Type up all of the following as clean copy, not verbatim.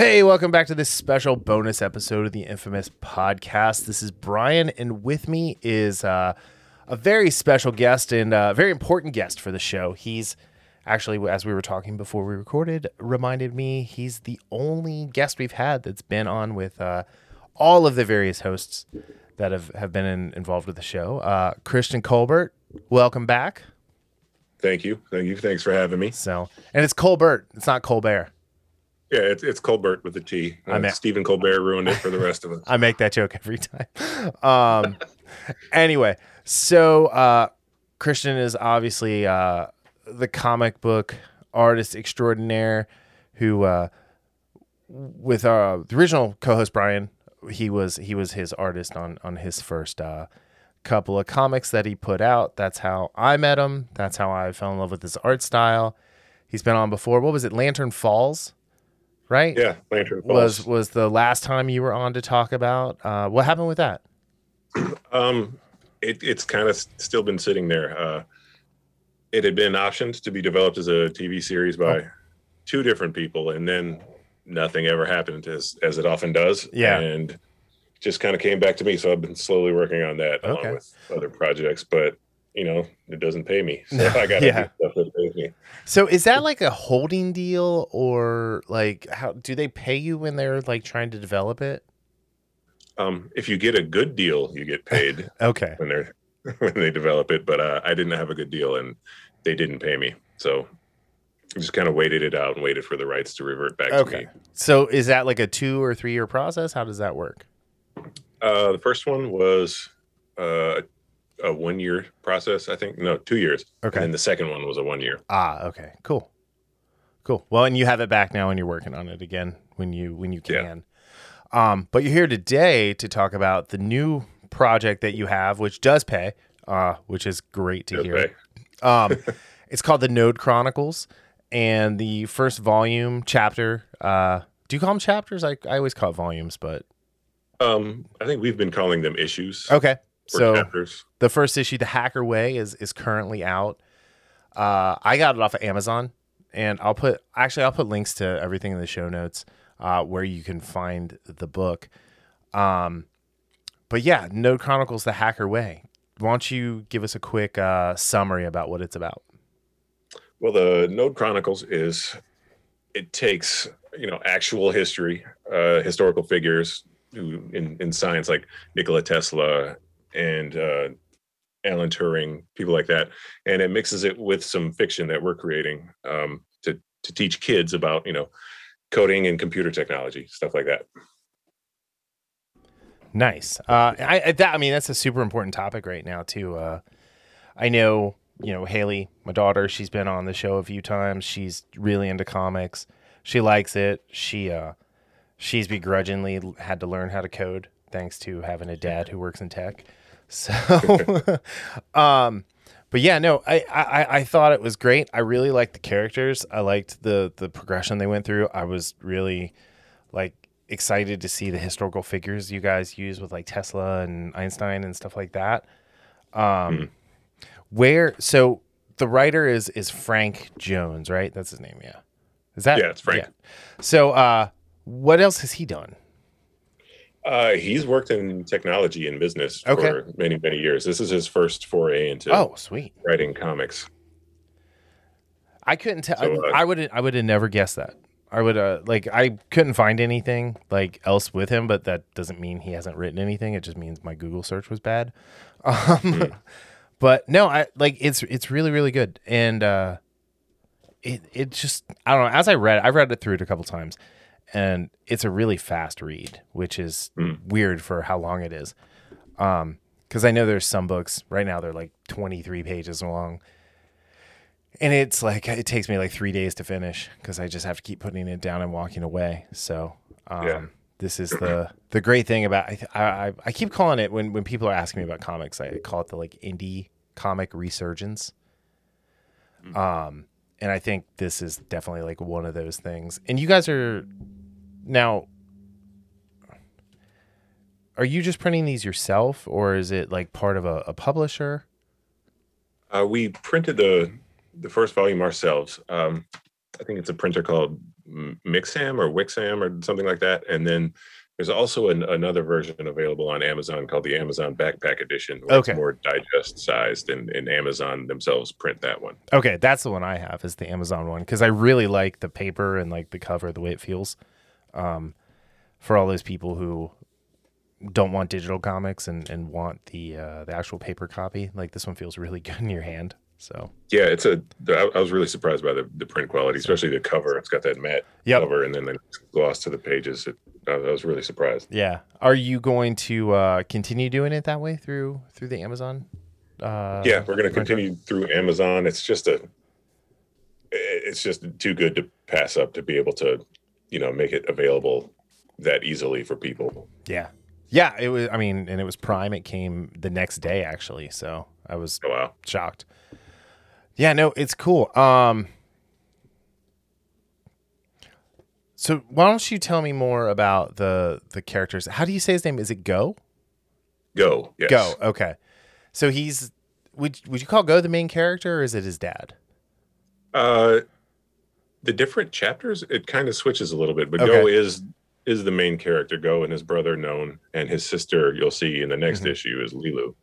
Hey, welcome back to this special bonus episode of The Infamous Podcast. This is Brian, and with me is a very special guest and a very important guest for the show. He's actually, as we were talking before we recorded, reminded me he's the only guest we've had that's been on with all of the various hosts that have been involved with the show. Christian Colbert, welcome back. Thank you. Thanks for having me. And it's Colbert. It's not Colbert. Yeah, it's Colbert with a T. Stephen Colbert ruined it for the rest of us. I make that joke every time. Anyway, so Christian is obviously the comic book artist extraordinaire who, with our the original co-host Brian, he was his artist on his first couple of comics that he put out. That's how I met him. That's how I fell in love with his art style. He's been on before. What was it? Lantern Falls. Right? Yeah, Lantern Falls. Was the last time you were on to talk about. What happened with that? It's kind of still been sitting there. It had been optioned to be developed as a TV series by two different people, and then nothing ever happened, as it often does. Yeah. And just kind of came back to me, so I've been slowly working on that along with other projects, but you know, it doesn't pay me. So I got to do stuff that pays me. So is that like a holding deal, or like, how do they pay you when they're like trying to develop it? If you get a good deal, you get paid. Okay. When they develop it, but I didn't have a good deal and they didn't pay me. So I just kind of waited it out and waited for the rights to revert back to me. So is that like a 2 or 3 year process? How does that work? The first one was a 1 year process, I think. No, 2 years. Okay. And the second one was a 1 year. Okay. Cool. Well, and you have it back now and you're working on it again when you can. Yeah. But you're here today to talk about the new project that you have, which does pay, which is great to hear. It's called the Node Chronicles, and the first volume chapter, do you call them chapters? I always call it volumes, but. I think we've been calling them issues. Okay. So chapters. The first issue, The Hacker Way, is currently out. I got it off of Amazon, and I'll put links to everything in the show notes where you can find the book. But yeah, Node Chronicles, The Hacker Way. Why don't you give us a quick summary about what it's about? Well, the Node Chronicles takes actual history, historical figures who in science like Nikola Tesla and Alan Turing, people like that, and it mixes it with some fiction that we're creating to teach kids about coding and computer technology, stuff like that. Nice. That's a super important topic right now too. I know Haley, my daughter, she's been on the show a few times. She's really into comics. She likes it. She's begrudgingly had to learn how to code thanks to having a dad who works in tech. So, but yeah, no, I thought it was great. I really liked the characters. I liked the progression they went through. I was really excited to see the historical figures you guys use with Tesla and Einstein and stuff like that. So the writer is Franck Jones, right? That's his name. Yeah. Is that? Yeah, it's Frank. Yeah. So, what else has he done? He's worked in technology and business for many, many years. This is his first foray into writing comics. I couldn't tell. So, I would have never guessed that. I would I couldn't find anything else with him, but that doesn't mean he hasn't written anything. It just means my Google search was bad. But no, it's really, really good. And it just, I don't know. As I've read it through it a couple times. And it's a really fast read, which is weird for how long it is. Because I know there's some books right now, they're 23 pages long. And it's it takes me 3 days to finish because I just have to keep putting it down and walking away. So this is the great thing about, I keep calling it, when people are asking me about comics, I call it the indie comic resurgence. And I think this is definitely one of those things. And you guys are now, are you just printing these yourself, or is it part of a publisher? We printed the first volume ourselves. I think it's a printer called Mixam or Wixam or something like that. And then there's also another version available on Amazon called the Amazon Backpack Edition. It's more digest sized, and Amazon themselves print that one. Okay, that's the one I have, is the Amazon one, because I really like the paper and like the cover, the way it feels. For all those people who don't want digital comics and want the actual paper copy, like this one feels really good in your hand. So yeah, I was really surprised by the print quality, especially the cover. It's got that matte cover, and then the gloss to the pages. I was really surprised. Yeah. Are you going to continue doing it that way through the Amazon? Yeah, we're going to continue through Amazon. It's just too good to pass up to be able to, make it available that easily for people. Yeah. Yeah. It was, and it was Prime. It came the next day, actually. So I was shocked. Yeah, no, it's cool. So why don't you tell me more about the characters? How do you say his name? Is it Go? Go, yes. Go, okay. So he's, would you call Go the main character, or is it his dad? The different chapters, it kind of switches a little bit, but okay. Go is the main character. Go and his brother, Known, and his sister, you'll see in the next issue, is Lilu.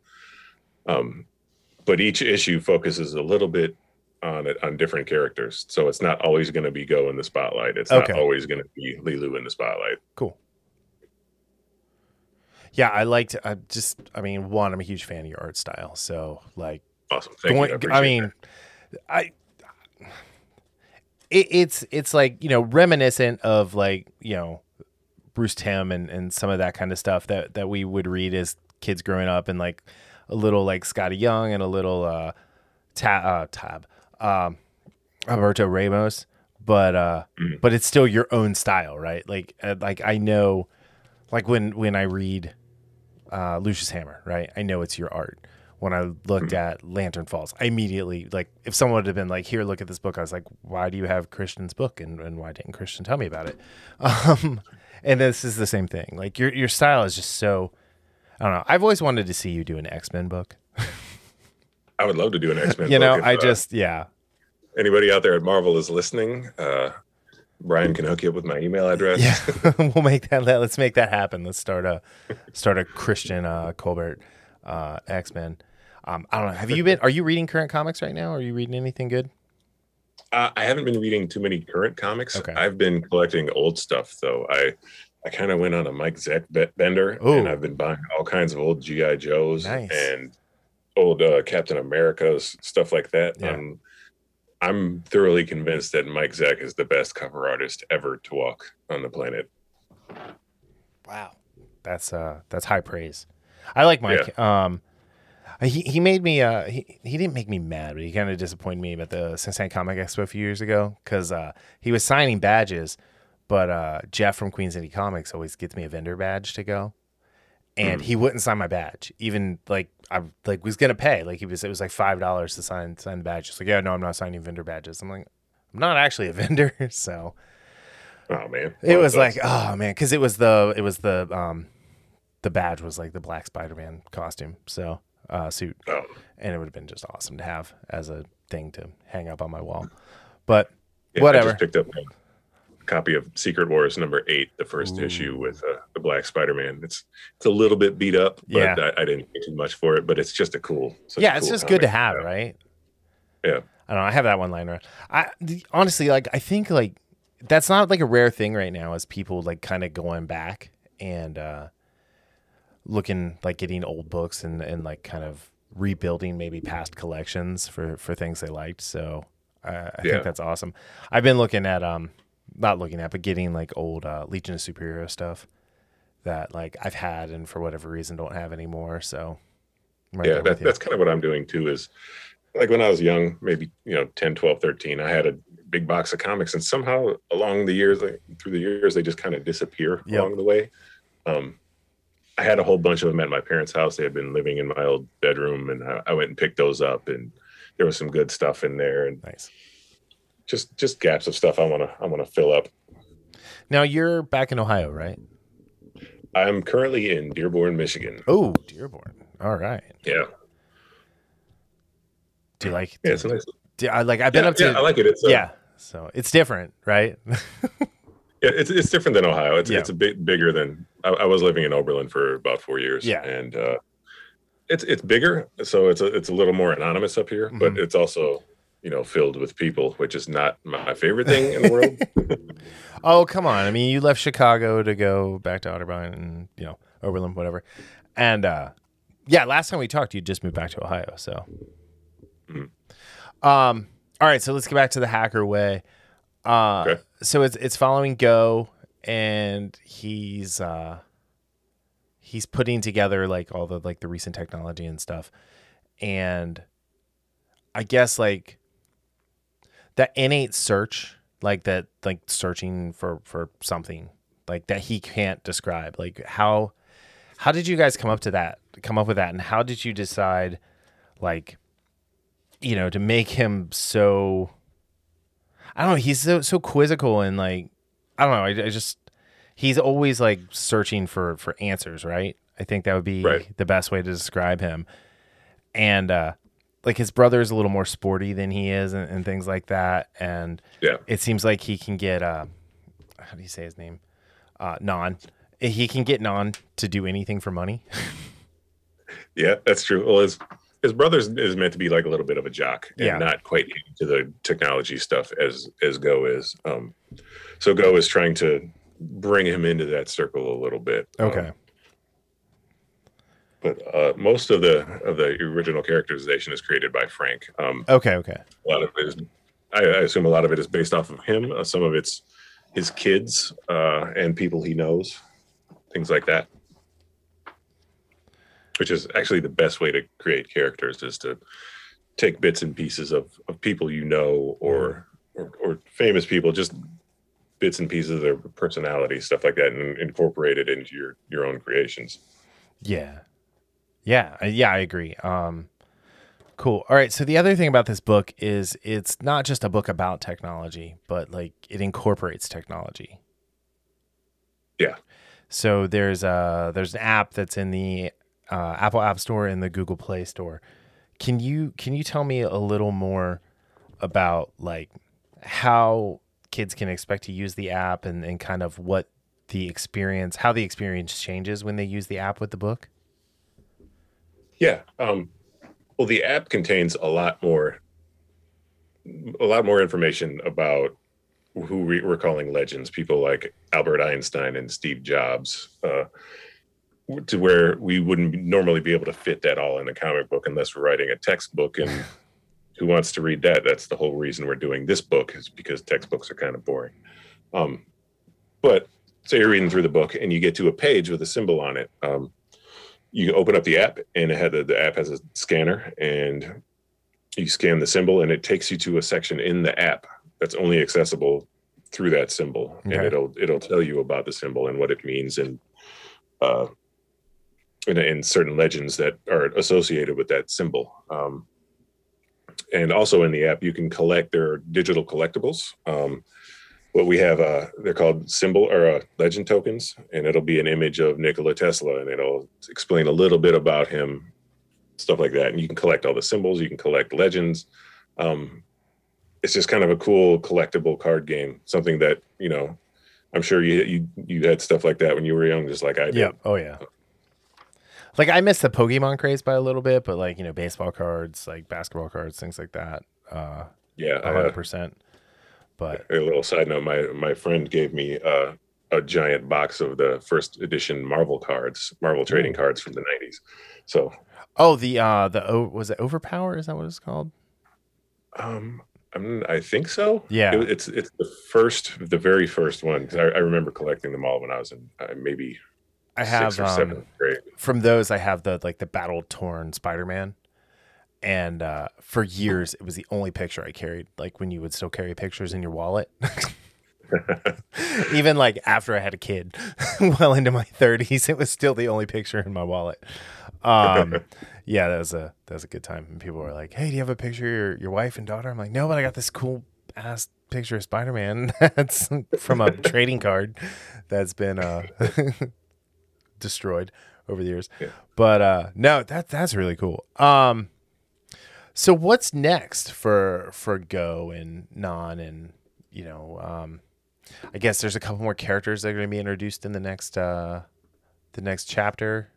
But each issue focuses a little bit on different characters. So it's not always going to be Go in the spotlight. It's not always going to be Lilu in the spotlight. Cool. Yeah, I'm a huge fan of your art style. So like, awesome. Thank you. It's like, reminiscent of like, Bruce Timm and some of that kind of stuff that we would read as kids growing up, and like, a little like Scotty Young and a little Alberto Ramos, but it's still your own style, right? Like I know, like when I read Lucius Hammer, right? I know it's your art. When I looked at Lantern Falls, I immediately, like, if someone would have been like, "Here, look at this book," I was like, "Why do you have Christian's book, and why didn't Christian tell me about it?" And this is the same thing. Like your style is just so. I don't know. I've always wanted to see you do an X-Men book. I would love to do an X-Men book. Anybody out there at Marvel is listening, Brian can hook you up with my email address. Yeah. We'll make that. Let's make that happen. Let's start a Christian Colbert X-Men. I don't know. Are you reading current comics right now? Are you reading anything good? I haven't been reading too many current comics. Okay. I've been collecting old stuff, though. I kind of went on a Mike Zeck bender. Ooh. And I've been buying all kinds of old G.I. Joes and old Captain America's, stuff like that. Yeah. I'm thoroughly convinced that Mike Zeck is the best cover artist ever to walk on the planet. Wow. That's high praise. I like Mike. Yeah. He made me, he didn't make me mad, but he kind of disappointed me at the Cincinnati Comic Expo a few years ago, because he was signing badges. But Jeff from Queen City Comics always gets me a vendor badge to go, and he wouldn't sign my badge. Even like I like was gonna pay, like it was like $5 to sign the badge. It's like, yeah, no, I'm not signing vendor badges. I'm like, I'm not actually a vendor, so. Oh man! It was like, oh man, because the badge was like the black Spider-Man costume, so suit, and it would have been just awesome to have as a thing to hang up on my wall, but yeah, whatever. I just picked up copy of Secret Wars #8, the first issue with the black Spider-Man. It's a little bit beat up, but I didn't get too much for it, but it's just a cool. It's cool, just comic. Good to have, right? Yeah. I don't know. I have that one lying around. Honestly, like, I think like that's not like a rare thing right now, as people like kind of going back and looking, like getting old books and like kind of rebuilding maybe past collections for things they liked. So I think that's awesome. I've been looking at, but getting like old Legion of Superhero stuff that like I've had and for whatever reason don't have anymore. So that's kind of what I'm doing too, is like when I was young, maybe, 10, 12, 13, I had a big box of comics, and somehow through the years, they just kind of disappear along the way. I had a whole bunch of them at my parents' house. They had been living in my old bedroom, and I went and picked those up, and there was some good stuff in there. And nice. Just gaps of stuff I wanna fill up. Now you're back in Ohio, right? I'm currently in Dearborn, Michigan. Oh, Dearborn. All right. Yeah. Do you like it? Yeah, it's nice. I've been up to. Yeah, I like it. It's So it's different, right? It's different than Ohio. It's a bit bigger than I was living in Oberlin for about 4 years. Yeah. And it's bigger, so it's a little more anonymous up here, mm-hmm. but it's also, filled with people, which is not my favorite thing in the world. Oh, come on. I mean, you left Chicago to go back to Otterbein and, Oberlin, whatever. And last time we talked, you just moved back to Ohio, so. Mm-hmm. All right, so let's get back to the Hacker Way. Okay. So it's following Go, and he's putting together all the recent technology and stuff, and I guess that innate search, searching for something that he can't describe. How did you guys come up with that, and how did you decide to make him so? I don't know. He's so quizzical and I don't know. He's always searching for answers, right? I think that would be the best way to describe him. And his brother is a little more sporty than he is, and things like that. And it seems like he can get how do you say his name? Non. He can get Non to do anything for money. Yeah, that's true. Well, his brother is meant to be a little bit of a jock and not quite into the technology stuff as Go is. So Go is trying to bring him into that circle a little bit. Okay. But most of the original characterization is created by Frank. Okay. A lot of it is, I assume a lot of it is based off of him. Some of it's his kids and people he knows, things like that. Which is actually the best way to create characters, is to take bits and pieces of people or famous people, just bits and pieces of their personality, stuff like that, and incorporate it into your own creations. Yeah, I agree. Cool. All right, so the other thing about this book is it's not just a book about technology, but it incorporates technology. Yeah. So there's an app that's in the Apple App Store and the Google Play Store. Can you tell me a little more about how kids can expect to use the app and kind of what the experience, how the experience changes when they use the app with the book? Yeah. Well, the app contains a lot more information about who we're calling legends, people like Albert Einstein and Steve Jobs, to where we wouldn't normally be able to fit that all in a comic book unless we're writing a textbook, and who wants to read that? That's the whole reason we're doing this book, is because textbooks are kind of boring. But say you're reading through the book and you get to a page with a symbol on it. You open up the app, and the app has a scanner, and you scan the symbol, and it takes you to a section in the app that's only accessible through that symbol. Okay. And it'll tell you about the symbol and what it means, and in certain legends that are associated with that symbol. And also in the app, you can collect their digital collectibles. What we have, they're called legend tokens, and it'll be an image of Nikola Tesla, and it'll explain a little bit about him, stuff like that. And you can collect all the symbols, you can collect legends. It's just kind of a cool collectible card game, something that, I'm sure you had stuff like that when you were young, just like I did. Yeah. Oh, yeah. I missed the Pokemon craze by a little bit, but baseball cards, basketball cards, things like that. 100%. But a little side note, my friend gave me a giant box of the first edition Marvel trading cards from the 90s. So. Oh, was it Overpower? Is that what it's called? I think so. Yeah, it's the very first one, because I remember collecting them all when I was in maybe. I have 6th or 7th grade. From those, I have the battle-torn Spider-Man, and for years it was the only picture I carried. When you would still carry pictures in your wallet, even after I had a kid, well into my 30s, it was still the only picture in my wallet. Yeah, that was a good time. And people were like, "Hey, do you have a picture of your wife and daughter?" I'm like, "No, but I got this cool ass picture of Spider-Man that's from a trading card that's been." Destroyed over the years. Yeah. But no, that's really cool. So what's next for Go and Non and you know, I guess there's a couple more characters that are going to be introduced in the next chapter.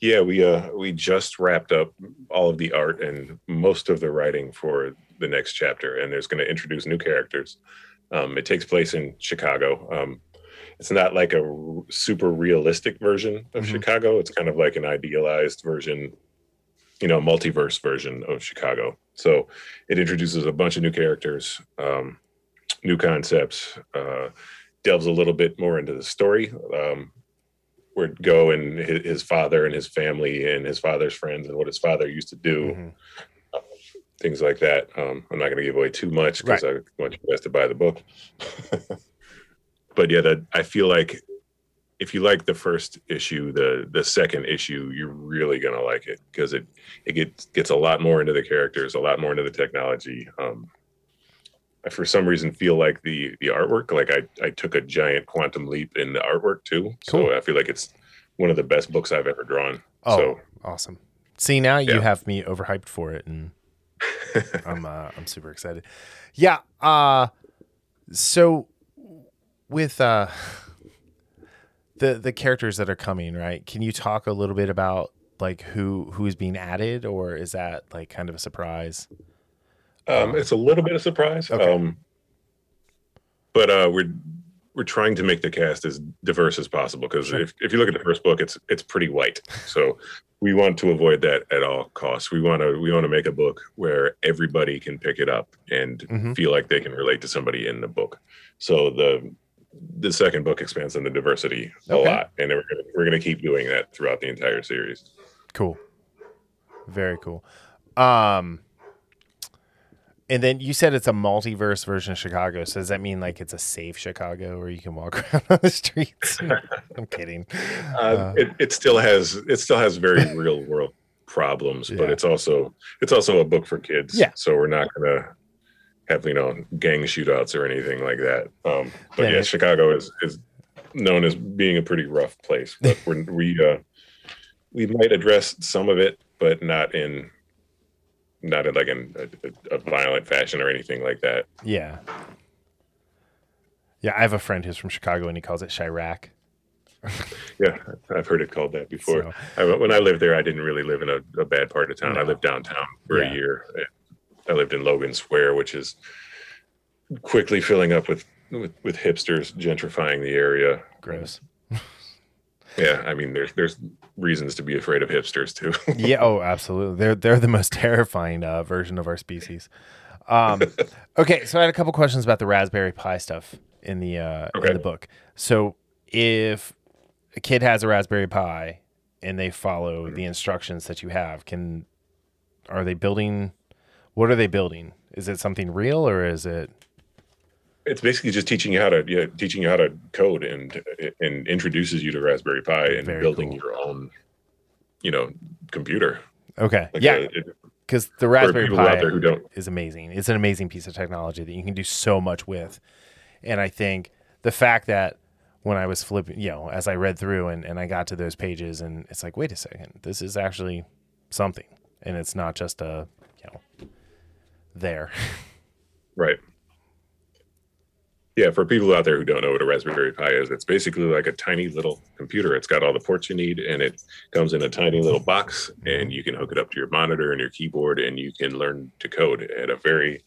Yeah, we just wrapped up all of the art and most of the writing for the next chapter, and there's going to introduce new characters. It takes place in Chicago. It's not like a super realistic version of Chicago. It's kind of like an idealized version, you know, multiverse version of Chicago. So it introduces a bunch of new characters, new concepts, delves a little bit more into the story, where Go and his father and his family and his father's friends and what his father used to do, things like that. I'm not going to give away too much because I want you guys to buy the book. But yeah, that, I feel like if you like the first issue, the second issue, you're really going to like it because it gets a lot more into the characters, a lot more into the technology. I, for some reason, feel like the artwork, like I took a giant quantum leap in the artwork too. Cool. So I feel like it's one of the best books I've ever drawn. Oh, so, awesome. See, now you have me overhyped for it, and I'm super excited. Yeah. So with the characters that are coming, right? Can you talk a little bit about like who is being added, or is that like kind of a surprise? It's a little bit of surprise, but we're trying to make the cast as diverse as possible because if you look at the first book, it's pretty white. So we want to avoid that at all costs. We want to make a book where everybody can pick it up and feel like they can relate to somebody in the book. So the second book expands on the diversity a lot, and we're gonna keep doing that throughout the entire series. Cool, very cool. And then you said it's a multiverse version of Chicago. So does that mean like it's a safe Chicago where you can walk around on the streets? I'm kidding. It still has very real world problems, but it's also a book for kids. Yeah. So we're not gonna have, you know, gang shootouts or anything like that. But yeah, Chicago is known as being a pretty rough place. But we might address some of it, but not in like a violent fashion or anything like that. Yeah. Yeah. I have a friend who's from Chicago and he calls it Chirac. Yeah. I've heard it called that before. So, when I lived there, I didn't really live in a bad part of town. No. I lived downtown for a year. I lived in Logan Square, which is quickly filling up with hipsters gentrifying the area. Gross. Yeah, I mean, there's reasons to be afraid of hipsters too. Yeah, oh, absolutely. They're the most terrifying version of our species. Okay, so I had a couple questions about the Raspberry Pi stuff in the book. So if a kid has a Raspberry Pi and they follow the instructions that you have, what are they building? Is it something real or is it? It's basically just teaching you how to code and introduces you to Raspberry Pi and building your own, you know, computer. Okay. Like because the Raspberry Pi is amazing. It's an amazing piece of technology that you can do so much with. And I think the fact that when I was flipping, you know, as I read through and I got to those pages and it's like, wait a second, this is actually something. And it's not just a, you know, there. Right. Yeah, for people out there who don't know what a Raspberry Pi is, it's basically like a tiny little computer. It's got all the ports you need, and it comes in a tiny little box, and you can hook it up to your monitor and your keyboard, and you can learn to code at a very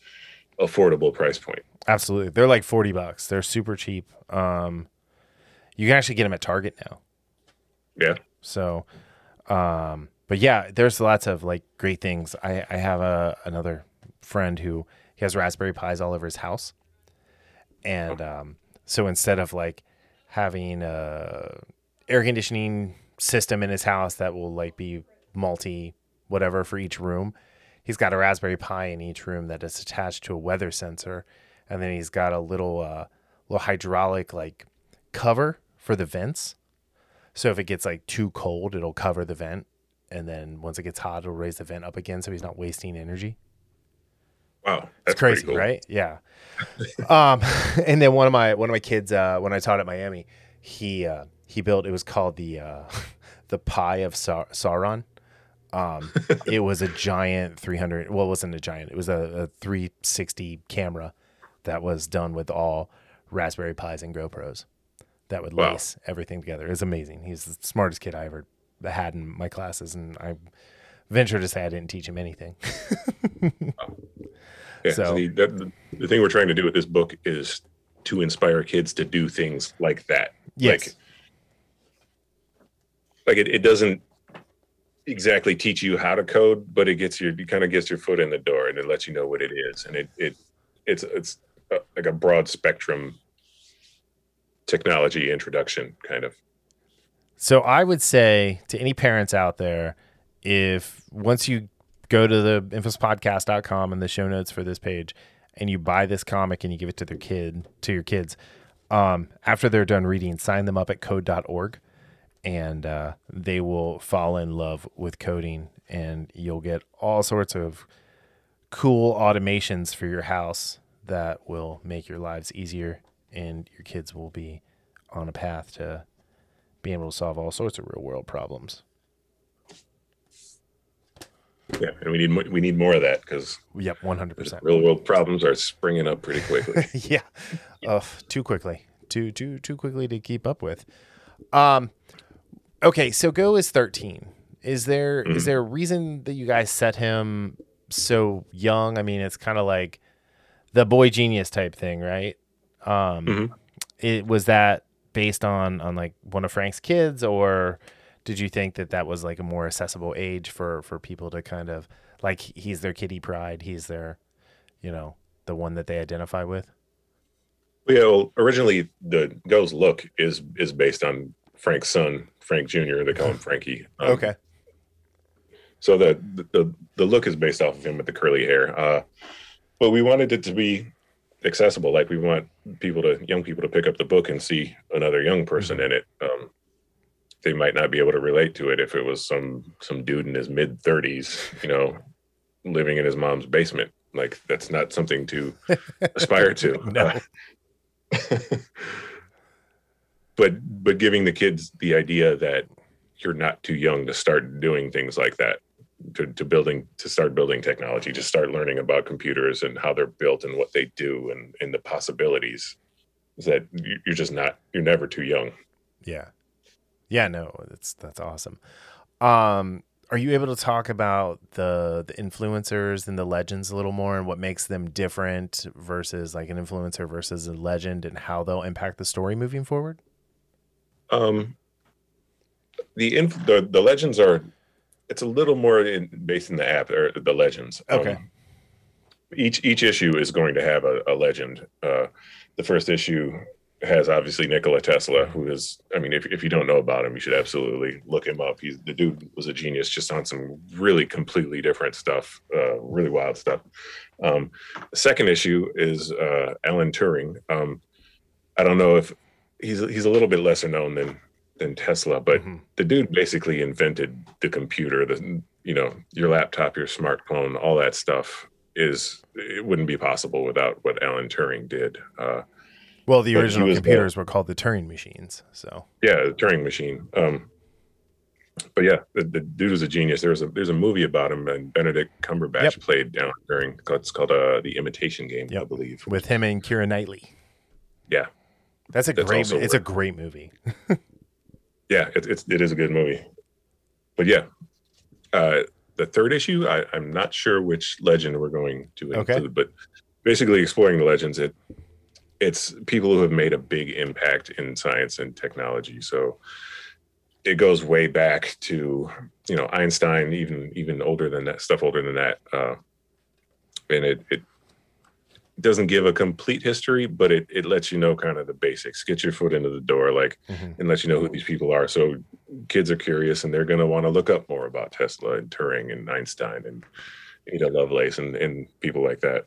affordable price point. Absolutely. They're like $40. They're super cheap. You can actually get them at Target now. Yeah. So, but yeah, there's lots of like great things. I have another friend who has Raspberry Pis all over his house. And so instead of like having a air conditioning system in his house that will like be multi whatever for each room, he's got a Raspberry Pi in each room that is attached to a weather sensor, and then he's got a little hydraulic like cover for the vents. So if it gets like too cold, it'll cover the vent, and then once it gets hot, it'll raise the vent up again, so he's not wasting energy. Wow, that's crazy, cool. Right? Yeah. And then one of my kids, when I taught at Miami, he built. It was called the Pi of Sauron. It was a giant 360 camera that was done with all Raspberry Pis and GoPros. That would lace everything together. It was amazing. He's the smartest kid I ever had in my classes, and I venture to say I didn't teach him anything. Yeah, so the thing we're trying to do with this book is to inspire kids to do things like that. Yes. Like it doesn't exactly teach you how to code, but it gets kind of gets your foot in the door, and it lets you know what it is. And it's like a broad spectrum technology introduction, kind of. So I would say to any parents out there, if once you go to the infamouspodcast.com and the show notes for this page, and you buy this comic and you give it to your kids, after they're done reading, sign them up at code.org. And they will fall in love with coding, and you'll get all sorts of cool automations for your house that will make your lives easier, and your kids will be on a path to being able to solve all sorts of real world problems. Yeah, and we need more of that, because 100% real world problems are springing up pretty quickly. Too quickly to keep up with. Okay, so Go is 13. Is there a reason that you guys set him so young? I mean, it's kind of like the boy genius type thing, right? It was that based on like one of Frank's kids, or did you think that was like a more accessible age for people to kind of like, he's their Kitty Pride, he's their, the one that they identify with? Well, originally the Go's look is based on Frank's son, Frank Jr. They call him Frankie. Okay. So the look is based off of him with the curly hair. But we wanted it to be accessible. Like, we want young people to pick up the book and see another young person in it. They might not be able to relate to it if it was some dude in his mid 30s, living in his mom's basement. Like, that's not something to aspire to. No. But giving the kids the idea that you're not too young to start doing things like that, to start building technology, to start learning about computers and how they're built and what they do and the possibilities, is that you're never too young. Yeah. Yeah, no, that's awesome. Are you able to talk about the influencers and the legends a little more, and what makes them different versus like an influencer versus a legend, and how they'll impact the story moving forward? The legends are, it's a little more based in the app, or the legends. Okay. Each issue is going to have a legend. The first issue has obviously Nikola Tesla, who is, if you don't know about him, you should absolutely look him up. The dude was a genius, just on some really completely different stuff, really wild stuff. The second issue is Alan Turing. I don't know if he's a little bit lesser known than Tesla, but the dude basically invented the computer, your laptop, your smartphone, all that stuff. It wouldn't be possible without what Alan Turing did. Well, the original computers were called the Turing machines. So yeah, the Turing machine. But yeah, the dude was a genius. There's a movie about him, and Benedict Cumberbatch played Alan Turing. It's called The Imitation Game, I believe, with him and Keira Knightley. Yeah, it's a great movie. Yeah, it is a good movie. But yeah, the third issue, I'm not sure which legend we're going to include, but basically exploring the legends. It's people who have made a big impact in science and technology. So it goes way back to, Einstein, even older than that, stuff older than that. And it doesn't give a complete history, but it lets you know kind of the basics, get your foot into the door, like, and lets you know who these people are. So kids are curious, and they're going to want to look up more about Tesla and Turing and Einstein and Ada Lovelace and people like that.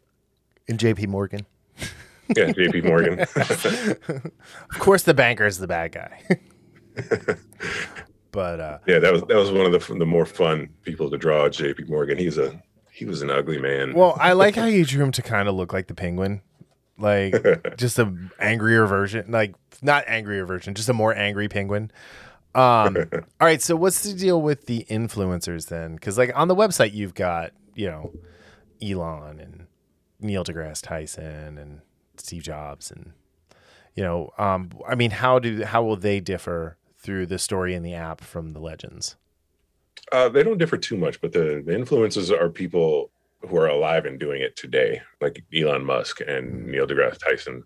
And JP Morgan. Yeah, JP Morgan. Of course, the banker is the bad guy. But yeah, that was one of the more fun people to draw. JP Morgan. He was an ugly man. Well, I like how you drew him to kind of look like the Penguin, like just an angrier version, like not angrier version, just a more angry Penguin. All right, so what's the deal with the influencers then? Because like on the website, you've got Elon and Neil deGrasse Tyson and Steve Jobs, and I mean, how will they differ through the story in the app from the legends? They don't differ too much, but the influences are people who are alive and doing it today, like Elon Musk and Neil deGrasse Tyson.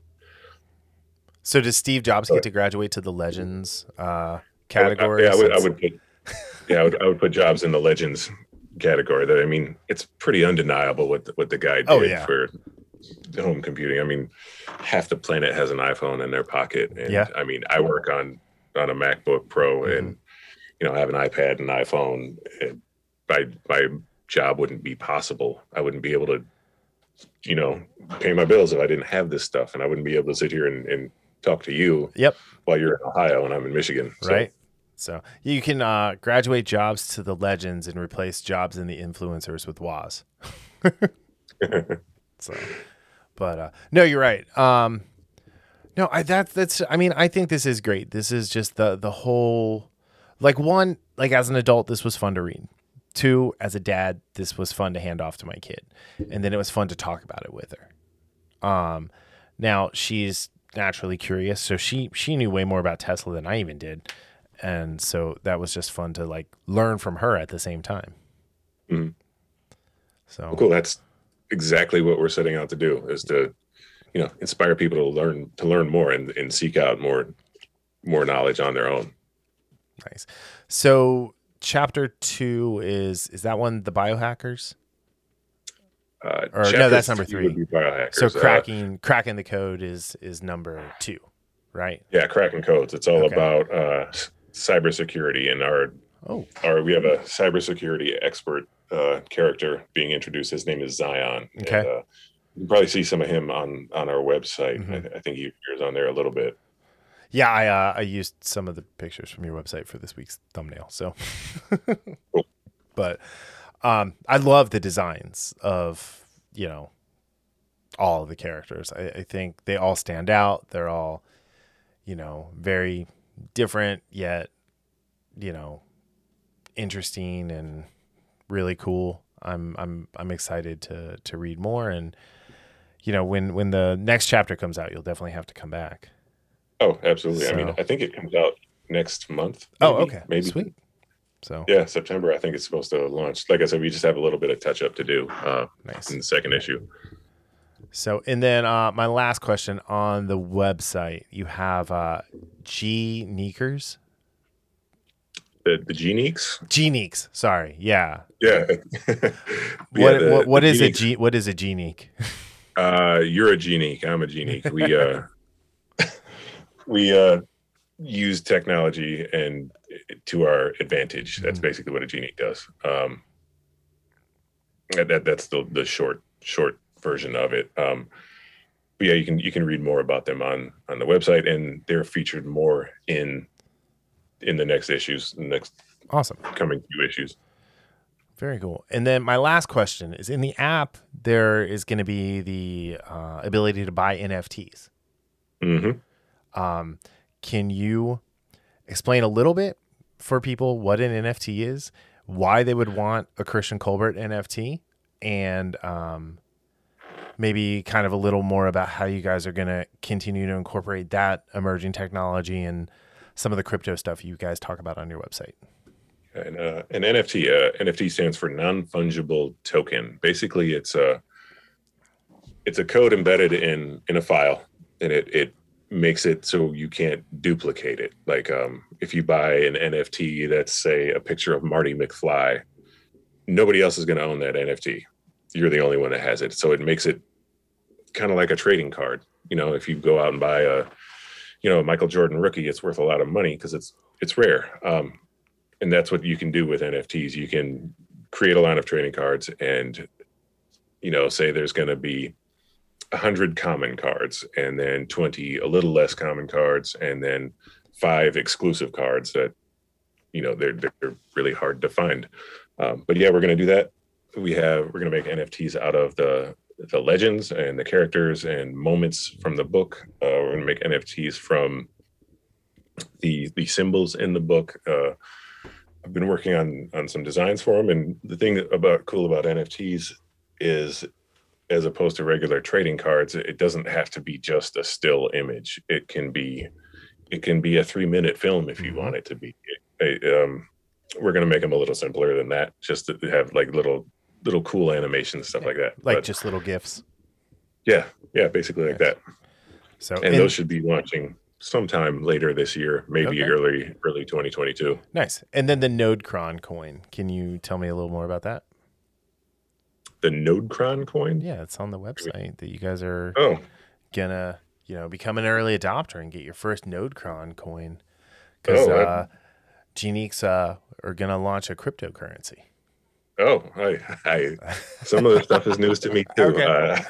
So does Steve Jobs get to graduate to the legends category? I would put Jobs in the legends category. That, I mean, it's pretty undeniable what the guy did for home computing. I mean, half the planet has an iPhone in their pocket, and I mean, I work on a MacBook Pro, and I have an iPad and iPhone. My job wouldn't be possible. I wouldn't be able to, pay my bills if I didn't have this stuff, and I wouldn't be able to sit here and talk to you while you're in Ohio and I'm in Michigan. So. Right. So you can graduate Jobs to the legends and replace Jobs and the influencers with Woz. So, but no, you're right. I think this is great. This is just the whole, like as an adult, this was fun to read. 2, as a dad, this was fun to hand off to my kid. And then it was fun to talk about it with her. Now, she's naturally curious, so she knew way more about Tesla than I even did. And so that was just fun to, learn from her at the same time. Mm-hmm. So cool. That's exactly what we're setting out to do, is to, inspire people to learn more and seek out more knowledge on their own. Nice. So... Chapter 2 is that one the biohackers? No, that's number 3. Would be biohackers. So cracking the code is number 2, right? Yeah, cracking codes. It's all about cybersecurity, and we have a cybersecurity expert character being introduced. His name is Zion. Okay, and, you can probably see some of him on our website. Mm-hmm. I think he appears on there a little bit. Yeah, I used some of the pictures from your website for this week's thumbnail. So, but I love the designs of all of the characters. I think they all stand out. They're all very different yet interesting and really cool. I'm excited to read more, and when the next chapter comes out, you'll definitely have to come back. Oh, absolutely. So, I mean, I think it comes out next month. Maybe, maybe. Sweet. So yeah, September, I think it's supposed to launch. Like I said, we just have a little bit of touch up to do in the second issue. So, and then my last question on the website, you have G-Neekers. The G-Neeks? G-Neeks, sorry. Yeah. Yeah. What is a G-Neek? You're a G-Neek. I'm a G-Neek. We We use technology and to our advantage. That's basically what a G-Neek does. That's the short version of it. But yeah, you can read more about them on the website, and they're featured more in the next issues, coming few issues. Very cool. And then my last question is: in the app, there is going to be the ability to buy NFTs. Mm-hmm. Can you explain a little bit for people what an NFT is, why they would want a Christian Colbert NFT, and maybe kind of a little more about how you guys are going to continue to incorporate that emerging technology and some of the crypto stuff you guys talk about on your website? And an NFT stands for non-fungible token. Basically, it's a code embedded in a file, and it makes it so you can't duplicate it. Like if you buy an NFT that's, say, a picture of Marty McFly, nobody else is going to own that NFT. You're the only one that has it. So it makes it kind of like a trading card. If you go out and buy a Michael Jordan rookie, it's worth a lot of money because it's rare. And that's what you can do with NFTs. You can create a line of trading cards and, say there's going to be 100 common cards, and then 20 a little less common cards, and then 5 exclusive cards that they're really hard to find. But yeah, we're going to do that. We're going to make NFTs out of the legends and the characters and moments from the book. We're going to make NFTs from the symbols in the book. I've been working on some designs for them, and the thing about NFTs is as opposed to regular trading cards, it doesn't have to be just a still image. It can be a 3-minute film if you want it to be. We're going to make them a little simpler than that, just to have like little cool animations, stuff like that. Like, but just little GIFs. Yeah, basically like that. So, and those should be launching sometime later this year, maybe early 2022. Nice. And then the NodeCron coin. Can you tell me a little more about that? The NodeCron coin? Yeah, it's on the website that you guys are gonna, become an early adopter and get your first NodeCron coin, because Geniques are gonna launch a cryptocurrency. Oh, I some of the stuff is news to me too. Okay.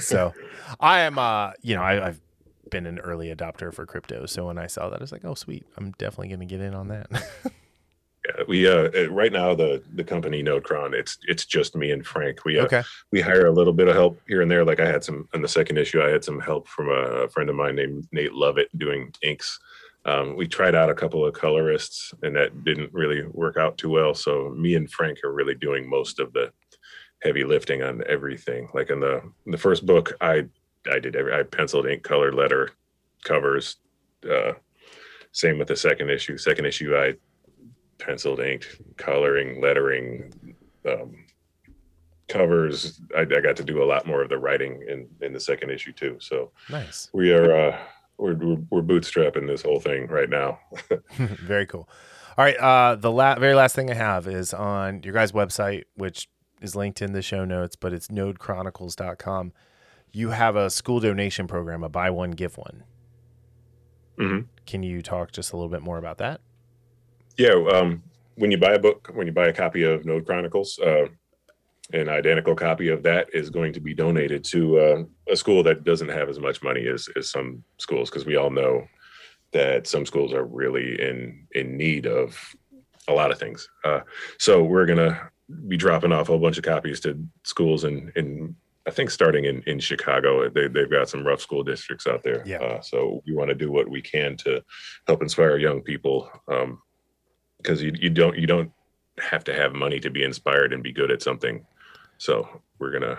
So I am, I've been an early adopter for crypto. So when I saw that, I was like, oh, sweet. I'm definitely going to get in on that. Yeah, we, right now, the company NodeCron, it's just me and Frank. We hire a little bit of help here and there. Like in the second issue, I had some help from a friend of mine named Nate Lovett doing inks. We tried out a couple of colorists and that didn't really work out too well. So me and Frank are really doing most of the heavy lifting on everything. Like in the first book, I penciled, ink, color, letter, covers. Same with the second issue. Second issue, I penciled, inked, coloring, lettering, covers. I got to do a lot more of the writing in the second issue too. So nice. We are we're bootstrapping this whole thing right now. Very cool. All right. The very last thing I have is on your guys' website, which is linked in the show notes, but it's nodechronicles.com. You have a school donation program, a buy one, give one. Mm-hmm. Can you talk just a little bit more about that? Yeah. When you buy a book, when you buy a copy of Node Chronicles, an identical copy of that is going to be donated to a school that doesn't have as much money as some schools, because we all know that some schools are really in need of a lot of things. So we're going to be dropping off a whole bunch of copies to schools in I think starting in Chicago. They've got some rough school districts out there. Yeah. So we want to do what we can to help inspire young people, because you don't have to have money to be inspired and be good at something. So we're gonna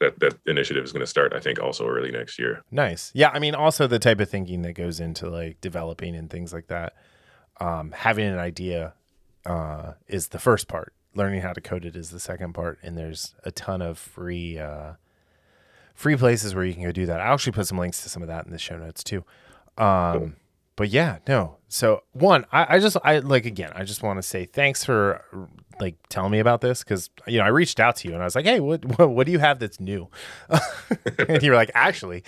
that initiative is gonna start, I think, also early next year. Nice. Yeah, I mean, also the type of thinking that goes into like developing and things like that. Having an idea is the first part. Learning how to code it is the second part, and there's a ton of free places where you can go do that. I'll actually put some links to some of that in the show notes too. Cool. But yeah, no. So one, I just want to say thanks for like telling me about this, because I reached out to you and I was like, hey, what do you have that's new? And you were like, actually.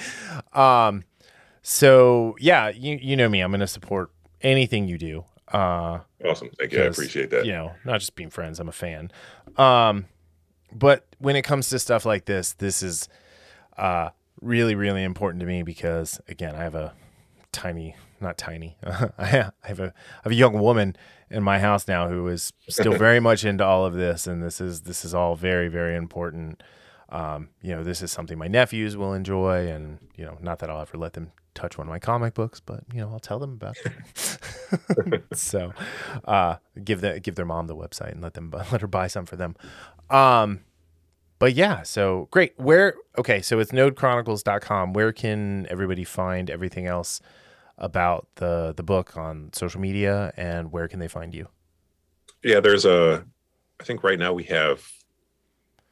So yeah, you know me, I'm going to support anything you do. Awesome. Thank you. I appreciate that. Not just being friends, I'm a fan. But when it comes to stuff like this, this is really, really important to me, because again, I have a I have a young woman in my house now who is still very much into all of this, and this is all very, very important. This is something my nephews will enjoy, and not that I'll ever let them touch one of my comic books, but I'll tell them about it. So give their mom the website and let her buy some for them. But yeah, so great. So it's nodechronicles.com. Where can everybody find everything else about the book on social media, and where can they find you? Yeah, I think right now we have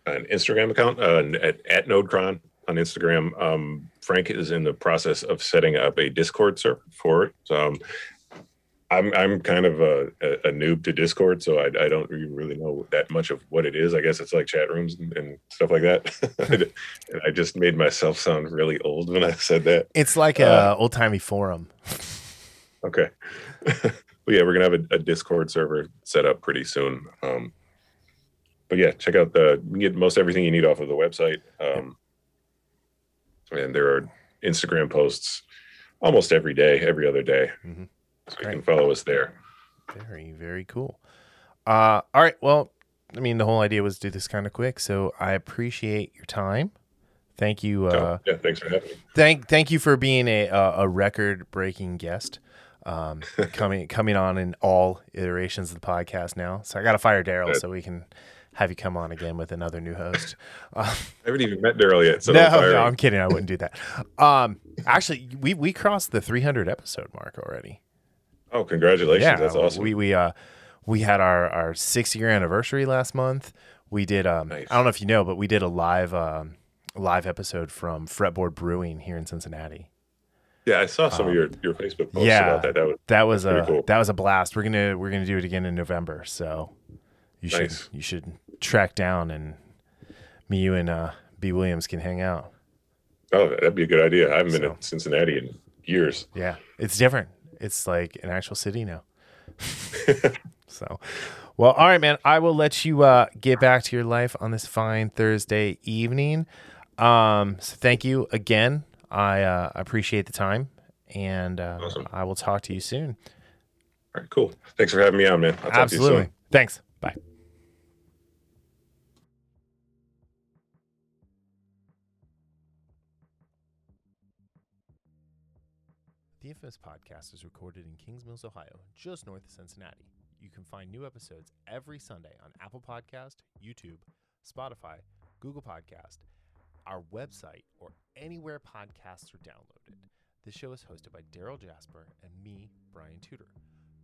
an Instagram account at NodeCron on Instagram. Frank is in the process of setting up a Discord server for it. I'm kind of a noob to Discord, so I don't really know that much of what it is. I guess it's like chat rooms and stuff like that. I just made myself sound really old when I said that. It's like a old-timey forum. Okay. Well, yeah, we're going to have a Discord server set up pretty soon. But yeah, check out you can get most everything you need off of the website. And there are Instagram posts almost every day, every other day. Mm-hmm. So you can follow us there. Very, very cool. All right. Well, I mean, the whole idea was to do this kind of quick, so I appreciate your time. Thank you. Yeah, thanks for having me. Thank you for being a record-breaking guest. coming on in all iterations of the podcast now. So I got to fire Daryl so we can have you come on again with another new host. I haven't even met Daryl yet. So no, I'm kidding. I wouldn't do that. Actually, we crossed the 300 episode mark already. Oh, congratulations. Yeah, that's awesome. We had our 6-year anniversary last month. We did, nice. I don't know if you know, but we did a live episode from Fretboard Brewing here in Cincinnati. Yeah, I saw some of your Facebook posts about that. That was a blast. We're gonna do it again in November. So you should track down, and me, you, and B. Williams can hang out. Oh, that'd be a good idea. I haven't been to Cincinnati in years. Yeah, it's different. It's like an actual city now. So, well, all right, man. I will let you get back to your life on this fine Thursday evening. So thank you again. I appreciate the time, and awesome. I will talk to you soon. All right, cool. Thanks for having me on, man. I'll talk to you soon. Thanks. Bye. The Infamous Podcast is recorded in Kings Mills, Ohio, just north of Cincinnati. You can find new episodes every Sunday on Apple Podcast, YouTube, Spotify, Google Podcast, our website, or anywhere podcasts are downloaded. The show is hosted by Daryl Jasper and me, Brian Tudor.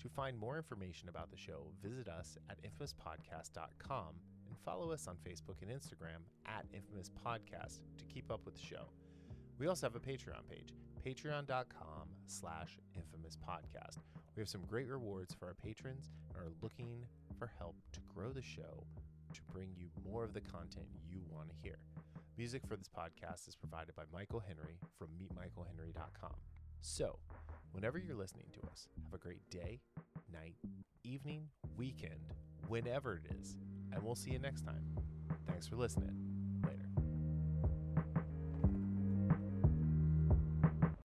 To find more information about the show, visit us at infamouspodcast.com and follow us on Facebook and Instagram at Infamous Podcast to keep up with the show. We also have a Patreon page, patreon.com/infamouspodcast. We have some great rewards for our patrons and are looking for help to grow the show to bring you more of the content you want to hear. Music for this podcast is provided by Michael Henry from meetmichaelhenry.com. So, whenever you're listening to us, have a great day, night, evening, weekend, whenever it is, and we'll see you next time. Thanks for listening.